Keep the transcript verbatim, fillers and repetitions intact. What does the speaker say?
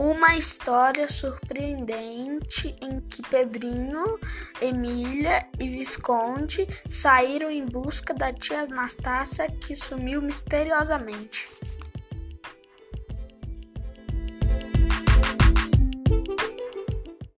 Uma história surpreendente em que Pedrinho, Emília e Visconde saíram em busca da tia Anastácia que sumiu misteriosamente.